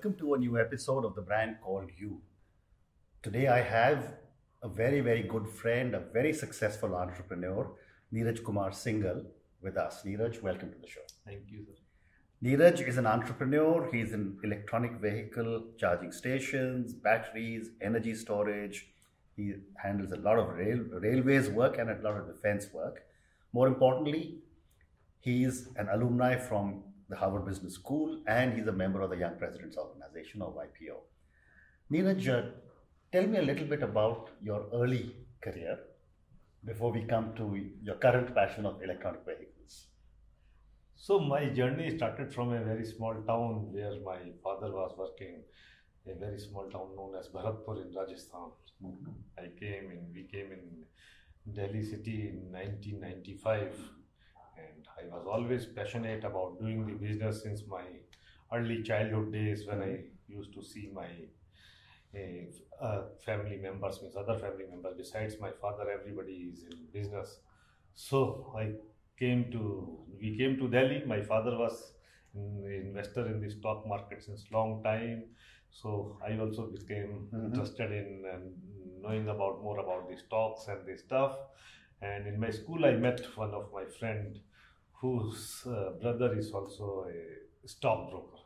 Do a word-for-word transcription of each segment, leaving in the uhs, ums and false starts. welcome to a new episode of The Brand Called You. Today I have a very, very good friend, a very successful entrepreneur, Neeraj Kumar Singal, with us. Neeraj, welcome to the show. Thank you, sir. Neeraj is an entrepreneur. He's in electronic vehicle charging stations, batteries, energy storage. He handles a lot of rail, railways work and a lot of defense work. More importantly, he is an alumni from the Harvard Business School, and he's a member of the Young Presidents Organization, or Y P O. Neeraj, tell me a little bit about your early career before we come to your current passion of electronic vehicles. So my journey started from a very small town where my father was working, a very small town known as Bharatpur in Rajasthan. Mm-hmm. I came in, we came in Delhi city in nineteen ninety-five. And I was always passionate about doing the business since my early childhood days, when I used to see my uh, uh, family members, means other family members, besides my father, everybody is in business. So I came to, we came to Delhi. My father was an investor in the stock market since long time. So I also became mm-hmm. interested in um, knowing about more about the stocks and the stuff. And in my school, I met one of my friend whose uh, brother is also a stockbroker.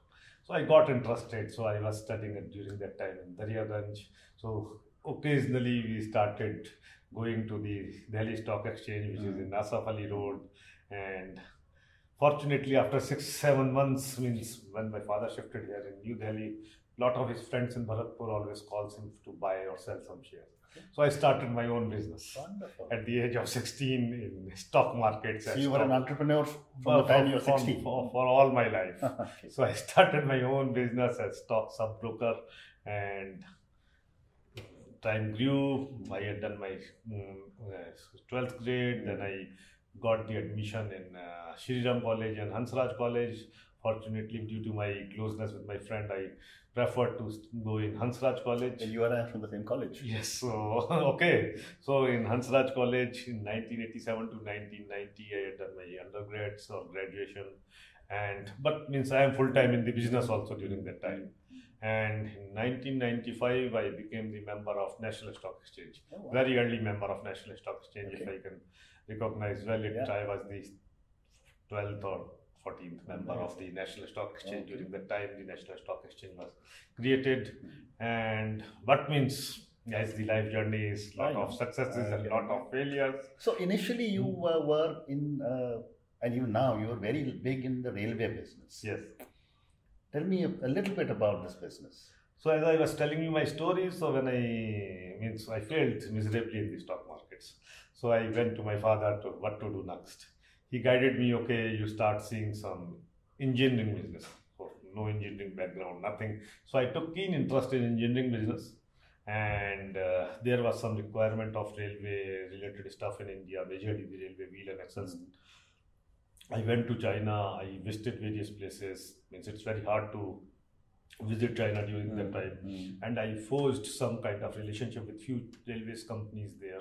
So I got interested. So I was studying it during that time in Daryaganj. So occasionally we started going to the Delhi Stock Exchange, which mm-hmm. is in Nasafali Road. And fortunately, after six, seven months, means when my father shifted here in New Delhi, a lot of his friends in Bharatpur always calls him to buy or sell some shares. So I started my own business. Wonderful. At the age of sixteen in stock markets. So you were an entrepreneur from the time you were sixteen? For, for all my life. Okay. So I started my own business as stock sub-broker, and time grew. I had done my twelfth grade, mm-hmm. then I got the admission in uh, Shri Ram College and Hansraj College. Fortunately, due to my closeness with my friend, I preferred to go in Hansraj College. You and I are from the same college. Yes. So, okay. So, in Hansraj College, in nineteen eighty-seven to nineteen ninety, I had done my undergrads or graduation. And, but means I am full-time in the business also during that time. And in nineteen ninety-five, I became the member of National Stock Exchange. Oh, wow. Very early member of National Stock Exchange, okay. If I can recognize well. It, yeah. I was the twelfth or fourteenth member of the National Stock Exchange. During that time, the National Stock Exchange was created, and what means as the life journey is a lot of successes and a lot of failures. So initially you uh, were in, uh, and even now you are very big in the railway business. Yes. Tell me a, a little bit about this business. So as I was telling you my story, so when I, means I failed miserably in the stock markets. So I went to my father to what to do next. He guided me, okay, you start seeing some engineering business, or no engineering background, nothing. So I took keen interest in engineering business, and uh, there was some requirement of railway related stuff in India, majorly the railway wheel and axles. I went to China, I visited various places. Means it's very hard to visit China during mm-hmm. that time. Mm-hmm. And I forged some kind of relationship with few railways companies there.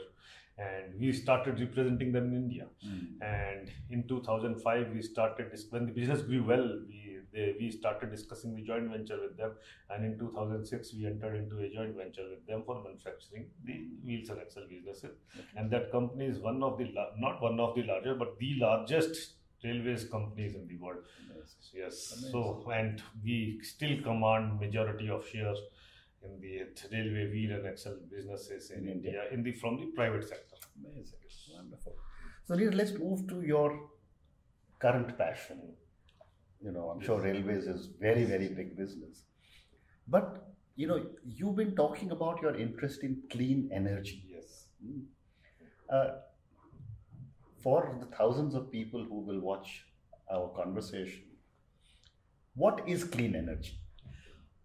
And we started representing them in India. Mm. And in two thousand five, we started, when the business grew well, we, they, we started discussing the joint venture with them. And in two thousand six, we entered into a joint venture with them for manufacturing the wheels and axle businesses. Okay. And that company is one of the, not one of the larger, but the largest railways companies in the world. Amazing. Yes. Amazing. So, and we still command majority of shares in the railway wheel and axle businesses in, in India, India in the, from the private sector. Amazing. Wonderful. So let's move to your current passion. You know, I'm yes. sure railways is very, very big business. But, you know, you've been talking about your interest in clean energy. Yes. Mm. Uh, for the thousands of people who will watch our conversation, what is clean energy?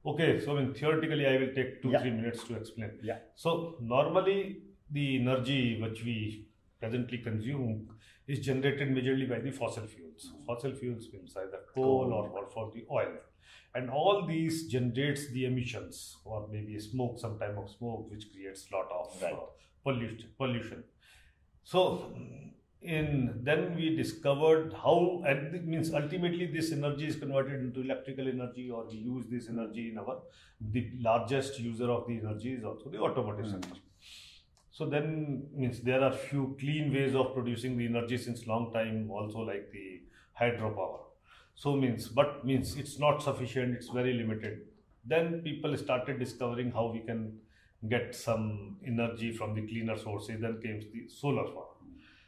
Okay, so I mean, theoretically, I will take two, yeah. three minutes to explain. Yeah. So normally, the energy which we presently consume is generated majorly by the fossil fuels. Mm-hmm. Fossil fuels means either coal, coal. Or, or for the oil. And all these generates the emissions, or maybe smoke, some type of smoke, which creates a lot of right. uh, pollution. pollution. So in then we discovered how, and it means ultimately this energy is converted into electrical energy, or we use this energy in our, the largest user of the energy is also the automotive mm. sector. So then means there are few clean ways of producing the energy since long time, also like the hydropower. So means, but means it's not sufficient, it's very limited. Then people started discovering how we can get some energy from the cleaner sources, then came the solar power.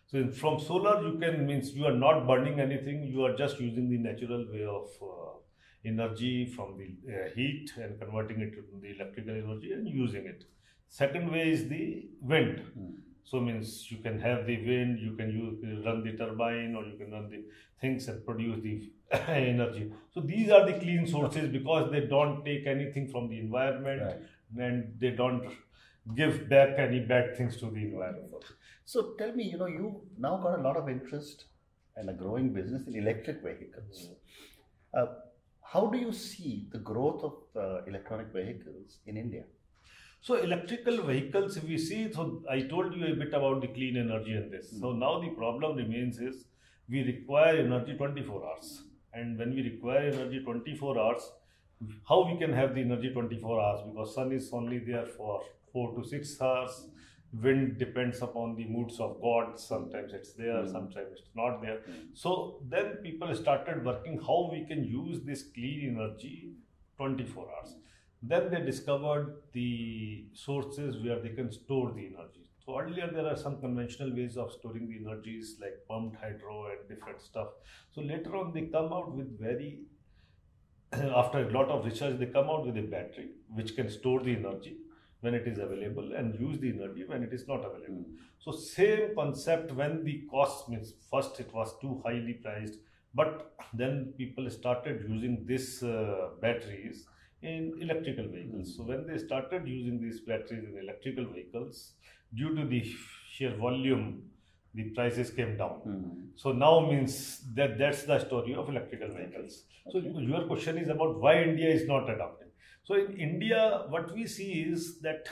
So from solar you can, means you are not burning anything, you are just using the natural way of uh, energy from the uh, heat and converting it to the electrical energy and using it. Second way is the wind. Mm. So means you can have the wind, you can use, run the turbine, or you can run the things and produce the energy. So these are the clean sources because they don't take anything from the environment, right, and they don't give back any bad things to the environment. So tell me, you know, you now got a lot of interest and a growing business in electric vehicles. Uh, how do you see the growth of uh, electronic vehicles in India? So electrical vehicles, if we see, so I told you a bit about the clean energy and this. Mm. So now the problem remains is we require energy twenty-four hours. And when we require energy twenty-four hours, how we can have the energy twenty-four hours? Because sun is only there for four to six hours. Wind depends upon the moods of God. Sometimes it's there, mm. sometimes it's not there. Mm. So then people started working how we can use this clean energy twenty-four hours. Then they discovered the sources where they can store the energy. So earlier there are some conventional ways of storing the energies like pumped hydro and different stuff. So later on they come out with very, after a lot of research, they come out with a battery which can store the energy when it is available and use the energy when it is not available. Mm. So same concept when the cost, means first it was too highly priced, but then people started using this uh, batteries in electrical vehicles. Mm. So when they started using these batteries in electrical vehicles, due to the sheer volume, the prices came down. Mm. So now means that that's the story of electrical vehicles. Okay. So your question is about why India is not adopting. So in India, what we see is that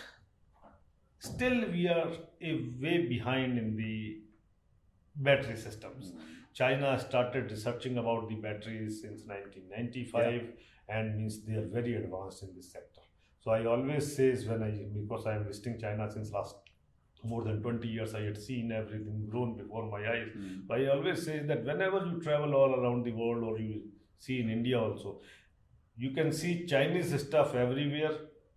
still we are a way behind in the battery systems. Mm. China started researching about the batteries since nineteen ninety-five. Yeah. And means they are very advanced in this sector. So I always say is when I, because I am visiting China since last more than twenty years, I had seen everything grown before my eyes. Mm. So I always say that whenever you travel all around the world, or you see in India also, you can see Chinese stuff everywhere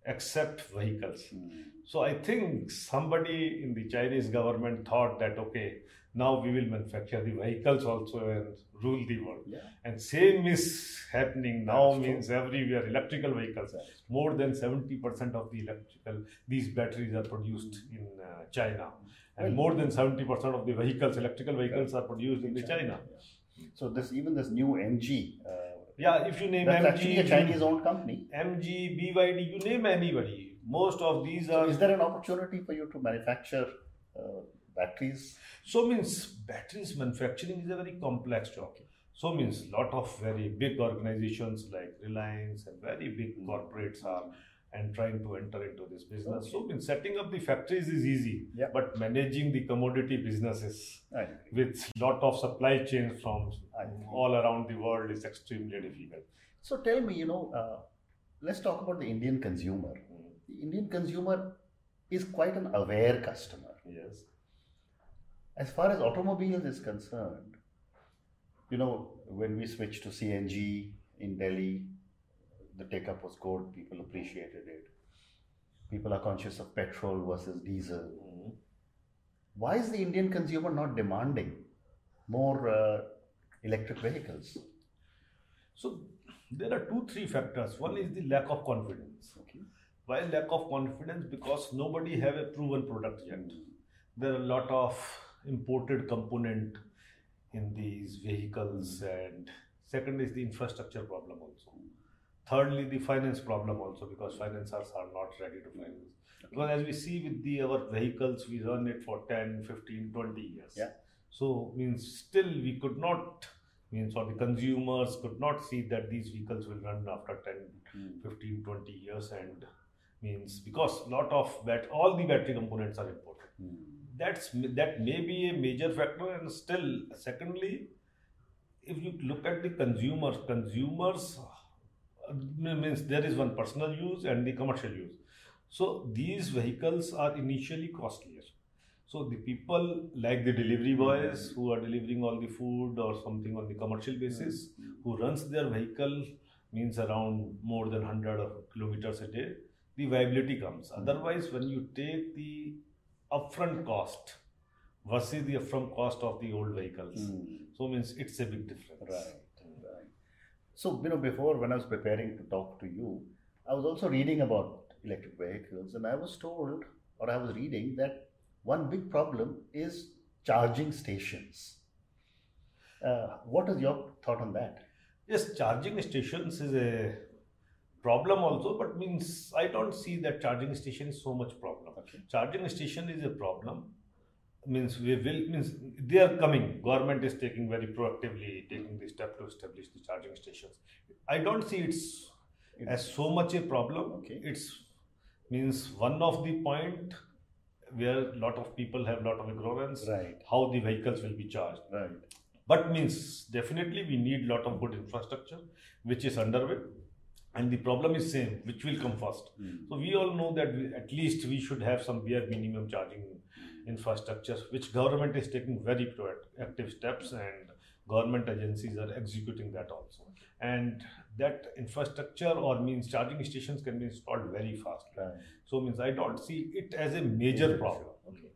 except vehicles. Mm. So I think somebody in the Chinese government thought that, okay, now we will manufacture the vehicles also and rule the world. Yeah. And same is happening now. That's means true. Everywhere electrical vehicles. More than seventy percent of the electrical, these batteries are produced in uh, China. And well, more than seventy percent of the vehicles, electrical vehicles, are produced in, in China. China. Yeah. So this, even this new M G. Uh, yeah, if you name that's M G. Actually a Chinese owned company. M G, B Y D, you name anybody. Most of these are. So is there an opportunity for you to manufacture Uh, batteries? So means batteries manufacturing is a very complex job. Okay. So means lot of very big organizations like Reliance and very big mm. corporates are and trying to enter into this business. Okay. So means setting up the factories is easy, yeah, but managing the commodity businesses with lot of supply chains from all around the world is extremely difficult. So tell me, you know, uh, let's talk about the Indian consumer. Mm. The Indian consumer is quite an aware customer. Yes. As far as automobiles is concerned, you know, when we switched to C N G in Delhi, the take-up was good, people appreciated it. People are conscious of petrol versus diesel. Mm-hmm. Why is the Indian consumer not demanding more uh, electric vehicles? So there are two, three factors. One is the lack of confidence. Okay. Why lack of confidence? Because nobody have a proven product yet. There are a lot of imported component in these vehicles, and second is the infrastructure problem also. Thirdly, the finance problem also, because financiers are not ready to finance. Okay. Because as we see with the our vehicles, we run it for ten, fifteen, twenty years. Yeah. So means still we could not, means or the consumers could not see that these vehicles will run after ten, fifteen, twenty years, and means because lot of that all the battery components are imported. Mm. that's that may be a major factor. And still, secondly, if you look at the consumers, consumers means there is one personal use and the commercial use. So these vehicles are initially costlier. So the people like the delivery boys who are delivering all the food or something on the commercial basis, who runs their vehicle means around more than one hundred kilometers a day, the viability comes. Otherwise, when you take the upfront cost versus the upfront cost of the old vehicles, mm. so means it's a big difference. Right, right. So you know, before when I was preparing to talk to you, I was also reading about electric vehicles, and I was told, or I was reading that one big problem is charging stations. Uh, what is your thought on that? Yes, charging stations is a problem also, but means I don't see that charging station is so much problem. Okay. Charging station is a problem. Means we will means they are coming. Government is taking very proactively taking the step to establish the charging stations. I don't see it's as so much a problem. Okay. It's means one of the point where a lot of people have a lot of ignorance. Right. How the vehicles will be charged. Right. But means definitely we need lot of good infrastructure, which is underway. And the problem is same, which will come first. Mm. So we all know that we, at least we should have some bare minimum charging infrastructure, which government is taking very proactive steps, and government agencies are executing that also. And that infrastructure or means charging stations can be installed very fast. Right. So means I don't see it as a major problem. Okay.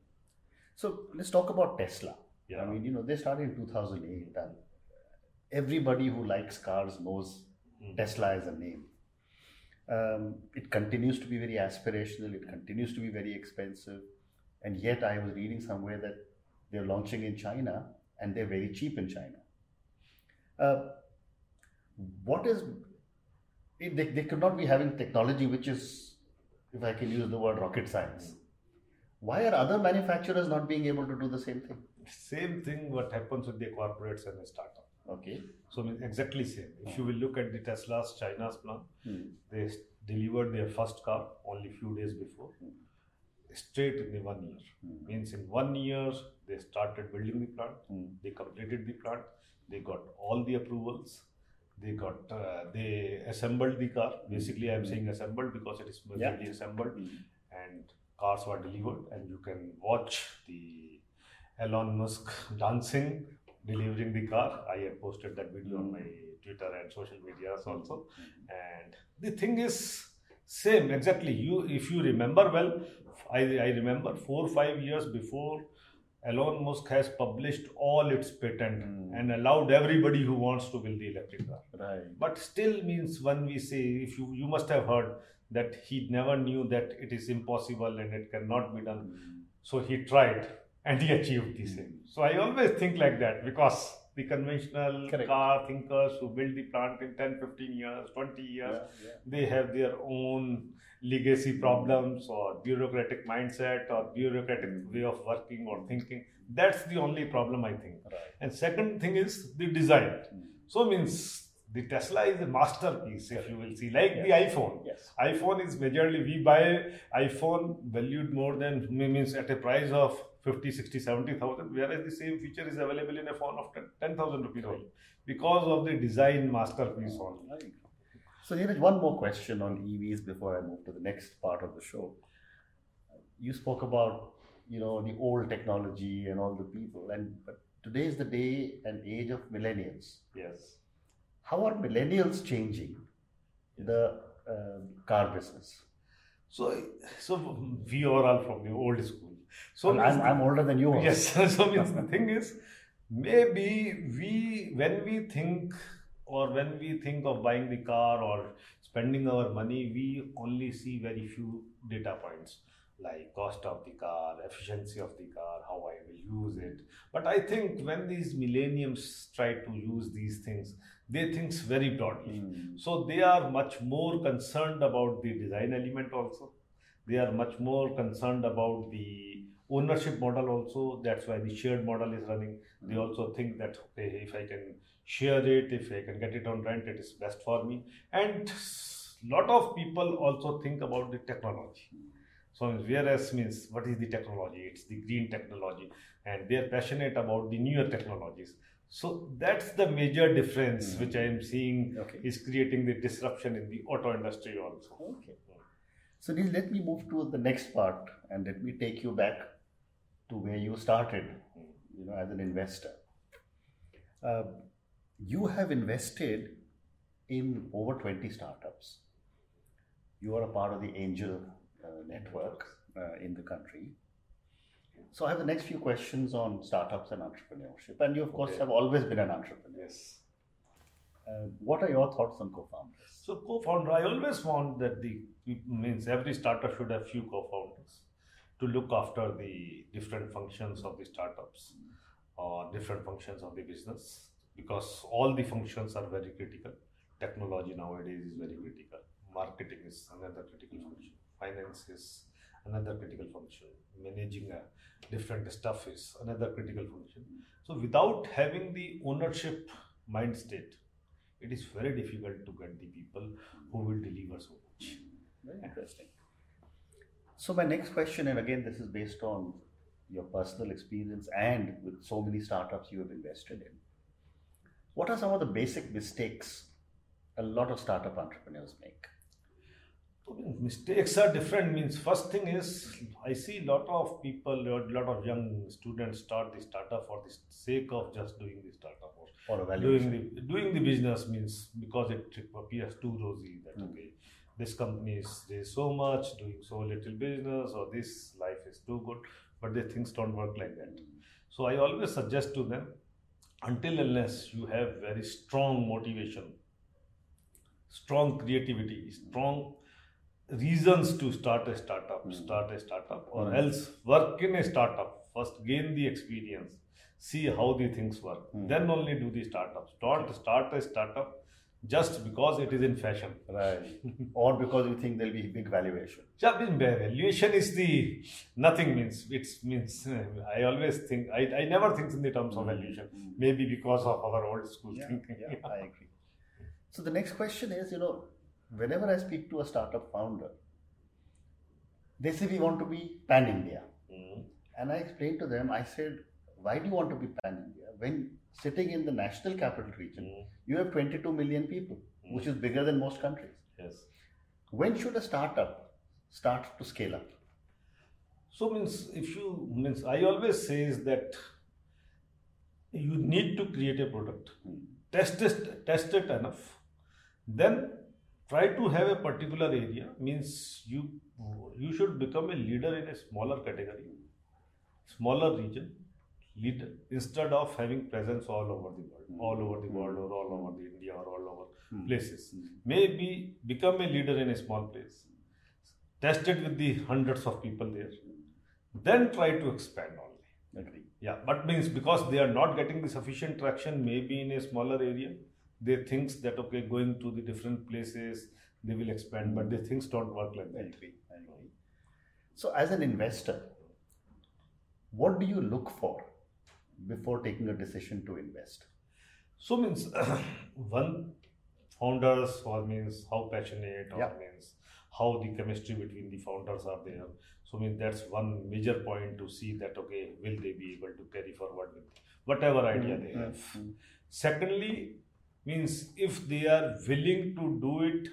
So let's talk about Tesla. Yeah. I mean, you know, they started in two thousand eight, and everybody who likes cars knows Tesla is a name. Um, it continues to be very aspirational. It continues to be very expensive. And yet I was reading somewhere that they're launching in China and they're very cheap in China. Uh, what is, they, they could not be having technology which is, if I can use the word, rocket science. Why are other manufacturers not being able to do the same thing? Same thing what happens with the corporates and the startups. Okay. So, I mean, exactly same. If you will look at the Tesla's China's plan, hmm. they delivered their first car only few days before, straight in the one year. Hmm. Means in one year, they started building the plant, hmm. they completed the plant, they got all the approvals, they got, uh, they assembled the car. Basically, I am saying assembled because it is majorly yeah. assembled, hmm. and cars were delivered, and you can watch the Elon Musk dancing, delivering the car. I have posted that video on my Twitter and social medias also. And the thing is same exactly. You, if you remember well, I, I remember four or five years before, Elon Musk has published all its patent mm. and allowed everybody who wants to build the electric car. Right. But still means when we say, if you, you must have heard that he never knew that it is impossible and it cannot be done. Mm. So he tried. And he achieved the same. So I always think like that, because the conventional Correct. car thinkers who build the plant in ten, fifteen years, twenty years, yeah, yeah. they have their own legacy problems or bureaucratic mindset or bureaucratic way of working or thinking. That's the only problem I think. Right. And second thing is the design. So means the Tesla is a masterpiece, if you will see, like yes. the iPhone. Yes. iPhone is majorly, we buy iPhone valued more than, means at a price of fifty, sixty, seventy thousand, whereas the same feature is available in a phone of ten thousand rupees right. because of the design masterpiece only. Right. So here is one more question on E Vs before I move to the next part of the show. You spoke about, you know, the old technology and all the people, and but today is the day and age of millennials. Yes. How are millennials changing the uh, car business? So, so we are all from the old school. So well, I'm, I'm older than you are. Yes. So means the thing is, maybe we, when we think or when we think of buying the car or spending our money, we only see very few data points like cost of the car, efficiency of the car, how I will use it. But I think when these millennials try to use these things, they think very broadly. Mm. So they are much more concerned about the design element also. They are much more concerned about the ownership model also. That's why the shared model is running. They also think that, okay, if I can share it, if I can get it on rent, it is best for me. And a lot of people also think about the technology. So where S means what is the technology? It's the green technology, and they're passionate about the newer technologies. So that's the major difference mm. which I am seeing okay. is creating the disruption in the auto industry also. Okay. So Neil, let me move to the next part and let me take you back to where you started, you know, as an investor. Uh, you have invested in over twenty startups. You are a part of the angel uh, network uh, in the country. So I have the next few questions on startups and entrepreneurship, and you of course okay. have always been an entrepreneur. Yes. Uh, what are your thoughts on co-founders? So co-founder, I always found that the means every startup should have few co-founders to look after the different functions of the startups or uh, different functions of the business, because all the functions are very critical. Technology nowadays is very critical. Marketing is another critical function. Finance is another critical function. Managing a different stuff is another critical function. So without having the ownership mind state, it is very difficult to get the people who will deliver so much. Very interesting. So my next question, and again this is based on your personal experience and with so many startups you have invested in. What are some of the basic mistakes a lot of startup entrepreneurs make? Mistakes are different. Means first thing is, I see a lot of people, a lot of young students start the startup for the sake of just doing the startup or, or doing the doing the business, means because it appears too rosy that mm. okay, this company is there's so much doing so little business, or this life is too good, but the things don't work like that. Mm. So I always suggest to them, until unless you have very strong motivation, strong creativity, strong reasons to start a startup, mm. start a startup or mm. else work in a startup. First gain the experience, see how the things work, mm. then only do the startups. Don't start a startup just because it is in fashion. Right. Or because you think there will be big valuation. Yeah, valuation is the nothing means, it means, I always think, I, I never think in the terms mm. of valuation, mm. maybe because of our old school yeah, thinking. Yeah, I agree. So the next question is, you know, whenever I speak to a startup founder, they say we want to be pan-India. Mm. And I explained to them, I said, why do you want to be pan-India? When sitting in the national capital region, mm. you have twenty-two million people, mm. which is bigger than most countries. Yes. When should a startup start to scale up? So means if you, means I always say is that you need to create a product, mm. test it, test it enough, then try to have a particular area. Means you you should become a leader in a smaller category, smaller region, leader, instead of having presence all over the world, mm. all over the world or all over the India or all over mm. places. Mm. Maybe become a leader in a small place, test it with the hundreds of people there, then try to expand only. Agree. Yeah, but means because they are not getting the sufficient traction maybe in a smaller area, they think that okay, going to the different places they will expand, but the things don't work like that. I agree. I agree. So as an investor, what do you look for before taking a decision to invest? So means one, founders, or means how passionate, or yeah. means how the chemistry between the founders are there. So means that's one major point to see that okay, will they be able to carry forward with whatever idea mm-hmm. they have. Mm-hmm. Secondly, means if they are willing to do it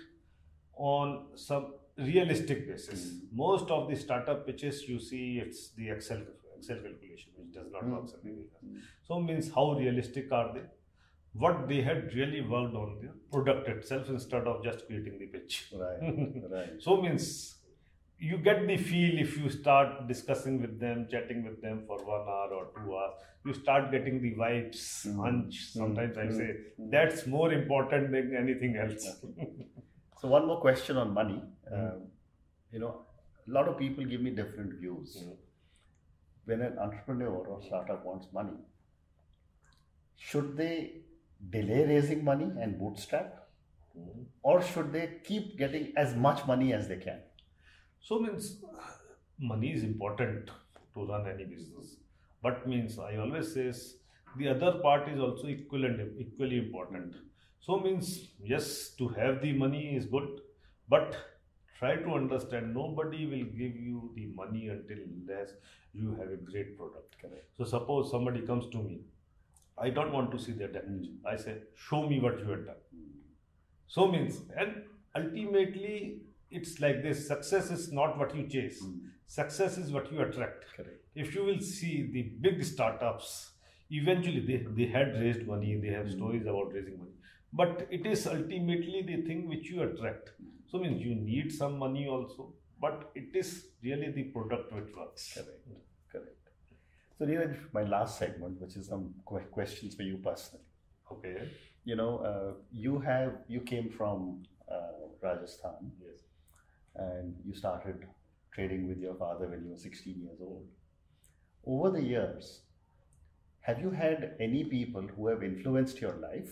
on some realistic basis. Mm-hmm. Most of the startup pitches you see, it's the Excel Excel calculation which does not work. Mm-hmm. So means how realistic are they? What they had really worked on their product itself instead of just creating the pitch. Right. Right. So means you get the feel if you start discussing with them, chatting with them for one hour or two hours, you start getting the vibes, mm. hunch. Sometimes mm. I say mm. that's more important than anything else. So one more question on money. Mm. Uh, you know, a lot of people give me different views. Mm. When an entrepreneur or startup wants money, should they delay raising money and bootstrap, mm. or should they keep getting as much money as they can? So means money is important to run any business, but means I always says the other part is also equal and equally important. So means yes, to have the money is good, but Try to understand. Nobody will give you the money until unless you have a great product. Correct. So suppose somebody comes to me, I don't want to see their damage. Mm. I say, show me what you have done. Mm. So means, and ultimately it's like this, success is not what you chase. Mm. Success is what you attract. Correct. If you will see the big startups, eventually they, they had raised money, they have mm. stories about raising money. But it is ultimately the thing which you attract. So means you need some money also, but it is really the product which works. Correct. Correct. So Neeraj, my last segment, which is some questions for you personally. Okay. You know, uh, you have you came from uh, Rajasthan. Yes. And you started trading with your father when you were sixteen years old. Over the years, have you had any people who have influenced your life?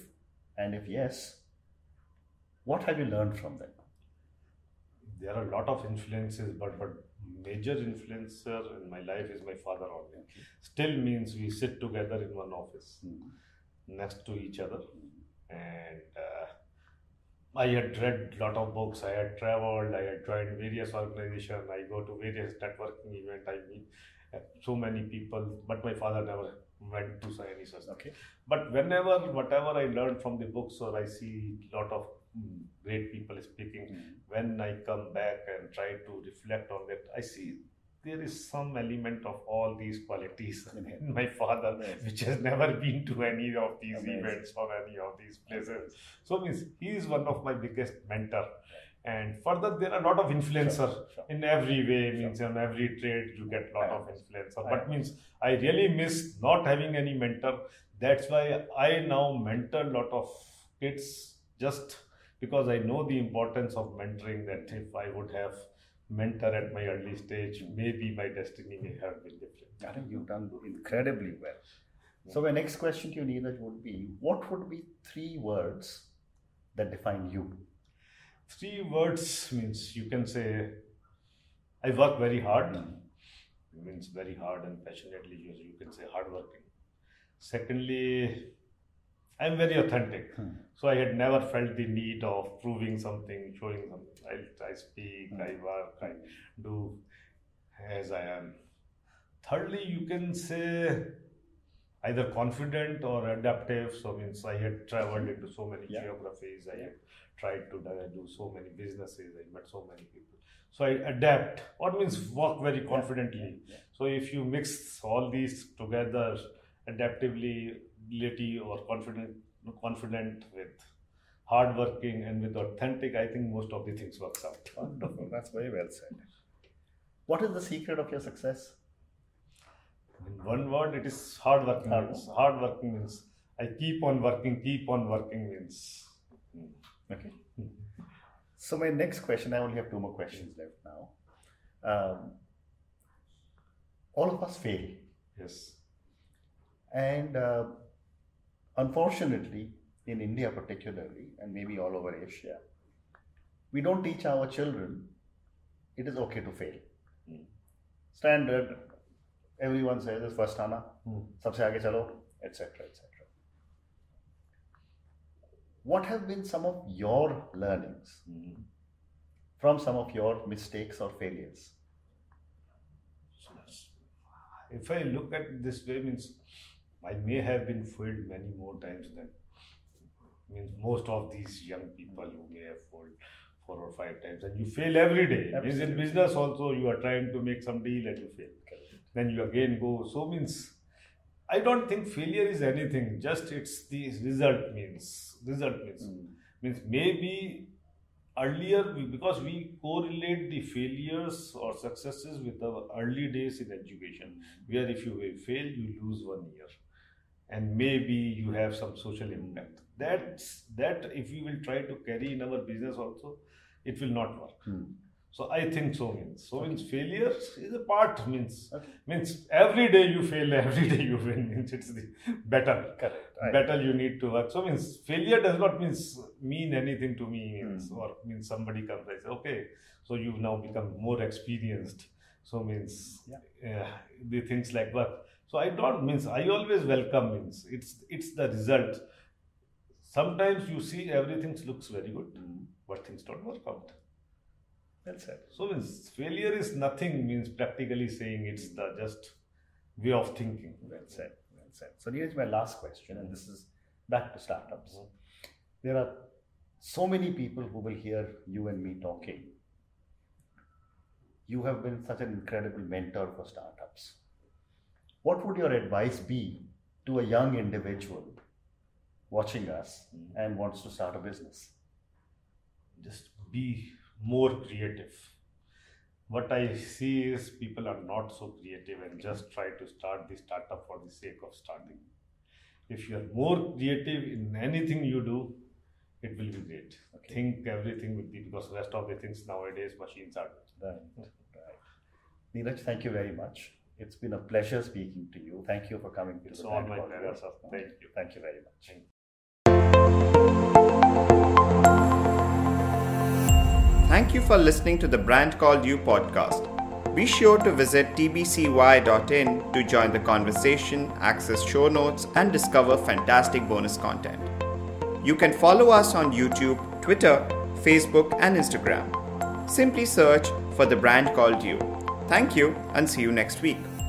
And if yes, what have you learned from them? There are a lot of influences, but but major influencer in my life is my father only. Okay. Still means we sit together in one office, mm. next to each other. Mm. And uh, I had read a lot of books, I had traveled, I had joined various organizations, I go to various networking events, I meet so many people, but my father never went to any such. Okay. But whenever, whatever I learned from the books or I see a lot of mm. great people speaking, mm. when I come back and try to reflect on that, I see there is some element of all these qualities mm. in my father, yes. which has never been to any of these Amazing. events or any of these places. So means he is one of my biggest mentor. And further, there are a lot of influencers sure, sure. in every way, means sure. on every trade you get a lot of influencer. But means I really miss not having any mentor. That's why I now mentor a lot of kids, just because I know the importance of mentoring, that if I would have mentor at my early stage, maybe my destiny may have been different. I think you've done incredibly well. Yeah. So my next question to you, Neeraj, would be, what would be three words that define you? Three words means you can say, I work very hard, mm. means very hard and passionately, you can say hardworking. Secondly, I am very authentic. Mm. So I had never felt the need of proving something, showing something. I, I speak, mm. I work, I do as I am. Thirdly, you can say either confident or adaptive. So means I had traveled into so many yeah. geographies, I yeah. had tried to do so many businesses, I met so many people. So I adapt, or means work very confidently. Yeah. Yeah. So if you mix all these together, adaptability or confident, confident with hardworking and with authentic, I think most of the things works out. Wonderful, that's very well said. What is the secret of your success? In one word, it is hard working. Hard. Means, hard working means I keep on working, keep on working means. Okay. So my next question, I only have two more questions left now. Um, all of us fail. Yes. And uh, unfortunately, in India particularly, and maybe all over Asia, we don't teach our children it is okay to fail. Mm. Standard. Everyone says it's first aana, hmm. sabse aage chalo, et cetera, et cetera. What have been some of your learnings hmm. from some of your mistakes or failures? If I look at it this way, means I may have been fooled many more times than means most of these young people who may have fooled four or five times, and you fail every day. Means in business also, you are trying to make some deal and you fail. Then you again go. So means, I don't think failure is anything. Just it's the result means. Result means. Mm. Means maybe earlier, because we correlate the failures or successes with our early days in education, where if you fail, you lose one year. And maybe you have some social impact. That's, that if we will try to carry in our business also, it will not work. Mm. So I think so means. So okay. means failure is a part means. Okay. Means every day you fail, every day you win means it's the battle. Correct. Right. Battle you need to work. So means failure does not means mean anything to me means mm. or means somebody comes and says, okay, so you've now become more experienced. So means yeah. uh, the things like work. So I don't means I always welcome means it's it's the result. Sometimes you see everything looks very good, mm. but things don't work out. Well said. So means failure is nothing, means practically saying it's the just way of thinking. Well said. Well said. So here's my last question, and this is back to startups. There are so many people who will hear you and me talking. You have been such an incredible mentor for startups. What would your advice be to a young individual watching us and wants to start a business? Just be more creative. What I see is people are not so creative and just try to start the startup for the sake of starting. If you are more creative in anything you do, it will be great. Okay. Think everything will be, because the rest of the things nowadays machines are doing. Right. Right. Neeraj, thank you very much. It's been a pleasure speaking to you. Thank you for coming. To it's all my pleasure, sir. Thank you. Thank you very much. Thank you. Thank you for listening to the Brand Called You podcast. Be sure to visit t b c y dot in to join the conversation, access show notes, and discover fantastic bonus content. You can follow us on YouTube, Twitter, Facebook, and Instagram. Simply search for The Brand Called You. Thank you, and see you next week.